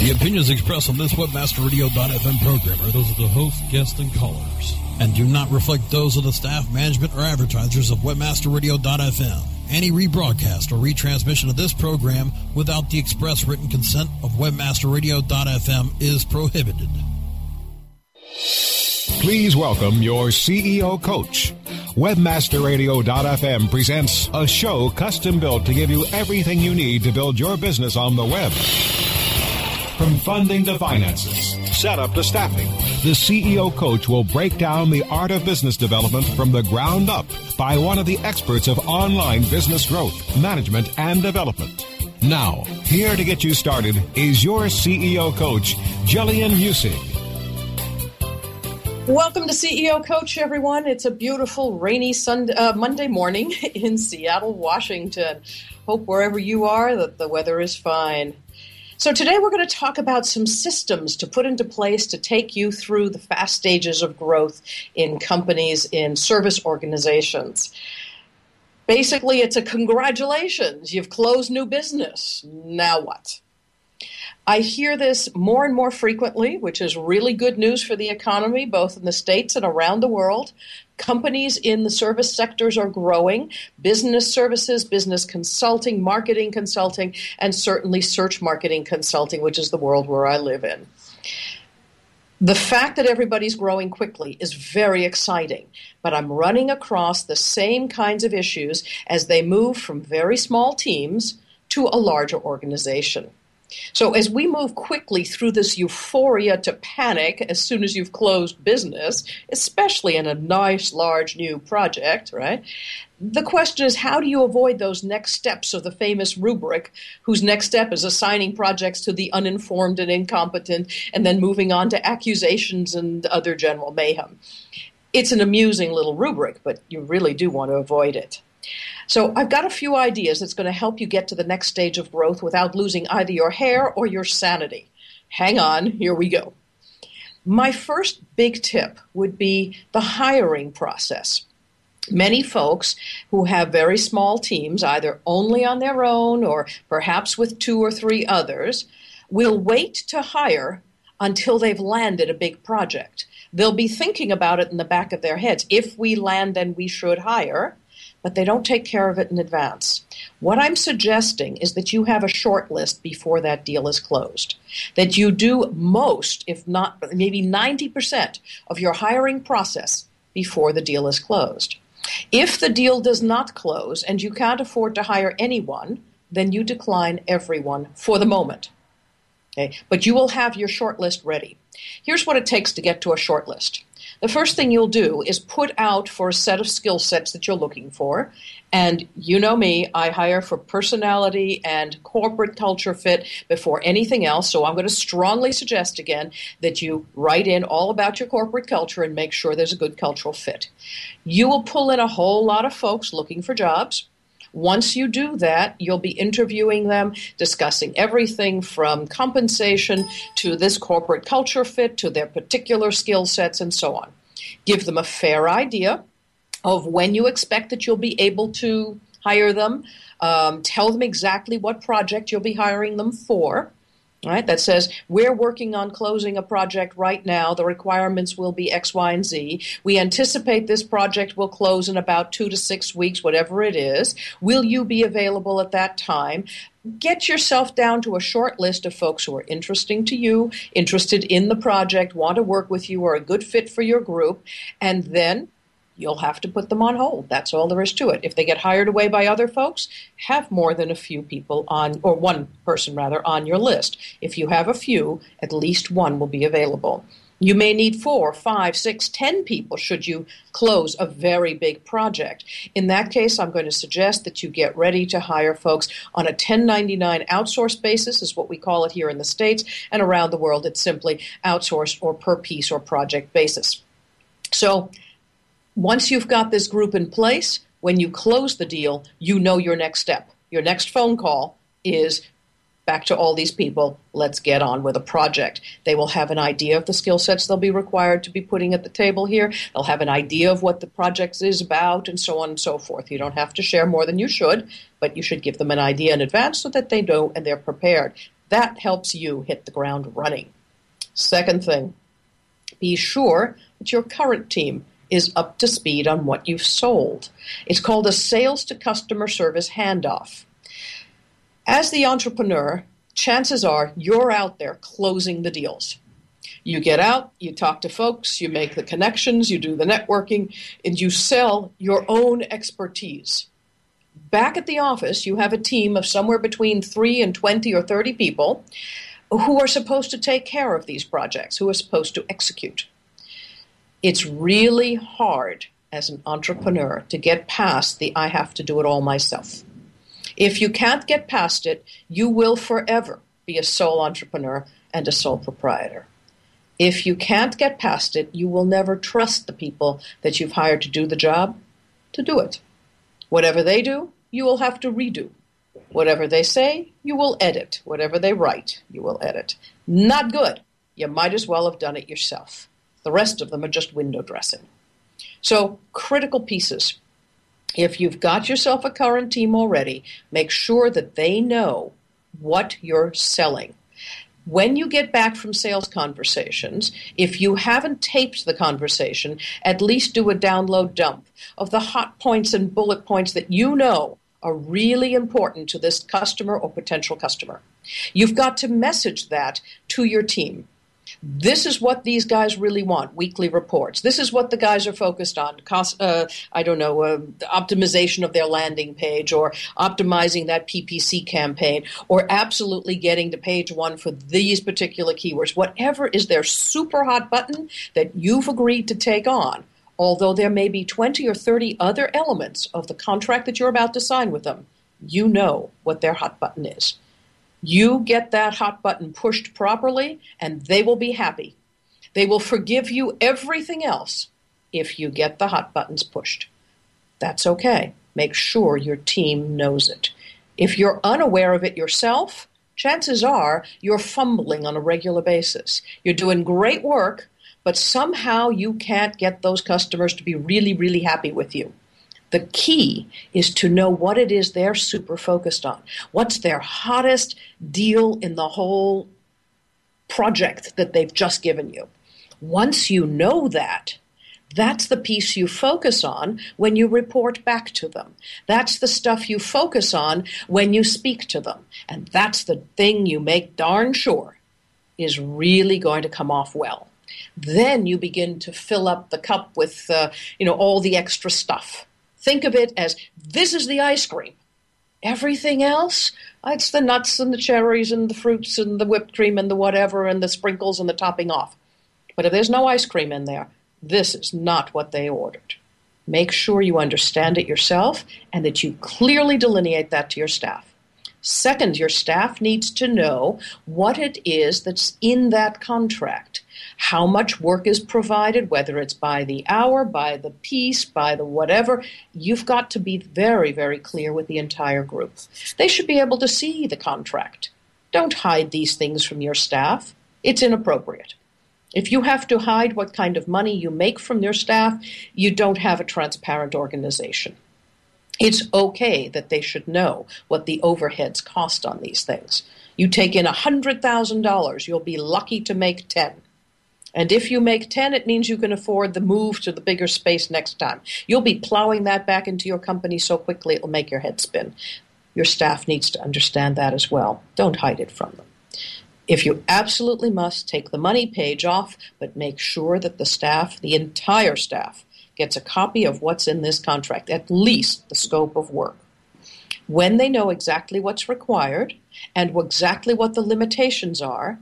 The opinions expressed on this Webmaster Radio.fm program are those of the host, guests, and callers, and do not reflect those of the staff, management, or advertisers of Webmaster Radio.fm. Any rebroadcast or retransmission of this program without the express written consent of Webmaster Radio.fm is prohibited. Please welcome your CEO coach. Webmaster Radio.fm presents a show custom-built to give you everything you need to build your business on the web. From funding to finances, setup to staffing, the CEO Coach will break down the art of business development from the ground up by one of the experts of online business growth, management, and development. Now, here to get you started is your CEO Coach, Jillian Musi. Welcome to CEO Coach, everyone. It's a beautiful, rainy Monday morning in Seattle, Washington. Hope wherever you are that the weather is fine. So today we're going to talk about some systems to put into place to take you through the fast stages of growth in companies, in service organizations. Basically, it's a congratulations, you've closed new business, now what? I hear this more and more frequently, which is really good news for the economy, both in the States and around the world. Companies in the service sectors are growing, business services, business consulting, marketing consulting, and certainly search marketing consulting, which is the world where I live in. The fact that everybody's growing quickly is very exciting, but I'm running across the same kinds of issues as they move from very small teams to a larger organization. So as we move quickly through this euphoria to panic as soon as you've closed business, especially in a nice, large new project, right? The question is, how do you avoid those next steps of the famous rubric, whose next step is assigning projects to the uninformed and incompetent, and then moving on to accusations and other general mayhem? It's an amusing little rubric, but you really do want to avoid it. So I've got a few ideas that's going to help you get to the next stage of growth without losing either your hair or your sanity. Hang on, here we go. My first big tip would be the hiring process. Many folks who have very small teams, either only on their own or perhaps with 2 or 3 others, will wait to hire until they've landed a big project. They'll be thinking about it in the back of their heads. If we land, then we should hire. But they don't take care of it in advance. What I'm suggesting is that you have a short list before that deal is closed, that you do most, if not maybe 90% of your hiring process before the deal is closed. If the deal does not close and you can't afford to hire anyone, then you decline everyone for the moment. Okay? But you will have your short list ready. Here's what it takes to get to a short list. The first thing you'll do is put out for a set of skill sets that you're looking for. And you know me, I hire for personality and corporate culture fit before anything else. So I'm going to strongly suggest again that you write in all about your corporate culture and make sure there's a good cultural fit. You will pull in a whole lot of folks looking for jobs. Once you do that, you'll be interviewing them, discussing everything from compensation to this corporate culture fit to their particular skill sets and so on. Give them a fair idea of when you expect that you'll be able to hire them. Tell them exactly what project you'll be hiring them for. All right, that says, we're working on closing a project right now. The requirements will be X, Y, and Z. We anticipate this project will close in about 2 to 6 weeks, whatever it is. Will you be available at that time? Get yourself down to a short list of folks who are interesting to you, interested in the project, want to work with you, are a good fit for your group, and then you'll have to put them on hold. That's all there is to it. If they get hired away by other folks, have more than a few people on, or one person rather, on your list. If you have a few, at least one will be available. You may need 4, 5, 6, 10 people should you close a very big project. In that case, I'm going to suggest that you get ready to hire folks on a 1099 outsource basis, is what we call it here in the States, and around the world it's simply outsourced or per piece or project basis. So once you've got this group in place, when you close the deal, you know your next step. Your next phone call is back to all these people, let's get on with a project. They will have an idea of the skill sets they'll be required to be putting at the table here. They'll have an idea of what the project is about and so on and so forth. You don't have to share more than you should, but you should give them an idea in advance so that they know and they're prepared. That helps you hit the ground running. Second thing, be sure that your current team is up to speed on what you've sold. It's called a sales to customer service handoff. As the entrepreneur, chances are you're out there closing the deals. You get out, you talk to folks, you make the connections, you do the networking, and you sell your own expertise. Back at the office, you have a team of somewhere between 3 and 20 or 30 people who are supposed to take care of these projects, who are supposed to execute. It's really hard as an entrepreneur to get past the I have to do it all myself. If you can't get past it, you will forever be a sole entrepreneur and a sole proprietor. If you can't get past it, you will never trust the people that you've hired to do the job to do it. Whatever they do, you will have to redo. Whatever they say, you will edit. Whatever they write, you will edit. Not good. You might as well have done it yourself. The rest of them are just window dressing. So, critical pieces. If you've got yourself a current team already, make sure that they know what you're selling. When you get back from sales conversations, if you haven't taped the conversation, at least do a download dump of the hot points and bullet points that you know are really important to this customer or potential customer. You've got to message that to your team. This is what these guys really want, weekly reports. This is what the guys are focused on, optimization of their landing page or optimizing that PPC campaign or absolutely getting to page one for these particular keywords. Whatever is their super hot button that you've agreed to take on, although there may be 20 or 30 other elements of the contract that you're about to sign with them, you know what their hot button is. You get that hot button pushed properly, and they will be happy. They will forgive you everything else if you get the hot buttons pushed. That's okay. Make sure your team knows it. If you're unaware of it yourself, chances are you're fumbling on a regular basis. You're doing great work, but somehow you can't get those customers to be really, really happy with you. The key is to know what it is they're super focused on. What's their hottest deal in the whole project that they've just given you? Once you know that, that's the piece you focus on when you report back to them. That's the stuff you focus on when you speak to them. And that's the thing you make darn sure is really going to come off well. Then you begin to fill up the cup with all the extra stuff. Think of it as, this is the ice cream. Everything else, it's the nuts and the cherries and the fruits and the whipped cream and the whatever and the sprinkles and the topping off. But if there's no ice cream in there, this is not what they ordered. Make sure you understand it yourself and that you clearly delineate that to your staff. Second, your staff needs to know what it is that's in that contract. How much work is provided, whether it's by the hour, by the piece, by the whatever. You've got to be very, very clear with the entire group. They should be able to see the contract. Don't hide these things from your staff. It's inappropriate. If you have to hide what kind of money you make from your staff, you don't have a transparent organization. It's okay that they should know what the overheads cost on these things. You take in $100,000, you'll be lucky to make 10. And if you make 10, it means you can afford the move to the bigger space next time. You'll be plowing that back into your company so quickly it'll make your head spin. Your staff needs to understand that as well. Don't hide it from them. If you absolutely must, take the money page off, but make sure that the staff, the entire staff, gets a copy of what's in this contract, at least the scope of work. When they know exactly what's required and exactly what the limitations are,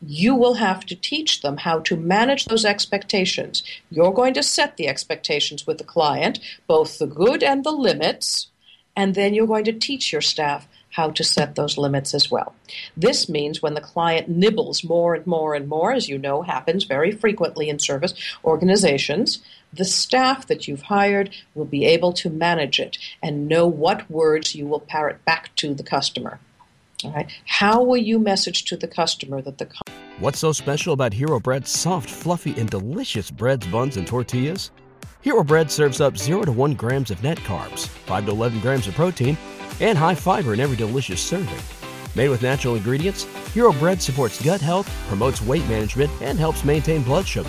you will have to teach them how to manage those expectations. You're going to set the expectations with the client, both the good and the limits, and then you're going to teach your staff how to set those limits as well. This means when the client nibbles more and more and more, as you know happens very frequently in service organizations, the staff that you've hired will be able to manage it and know what words you will parrot back to the customer. All right. How will you message to the customer that the... What's so special about Hero Bread's soft, fluffy, and delicious breads, buns, and tortillas? Hero Bread serves up 0 to 1 grams of net carbs, 5 to 11 grams of protein, and high fiber in every delicious serving. Made with natural ingredients, Hero Bread supports gut health, promotes weight management, and helps maintain blood sugar.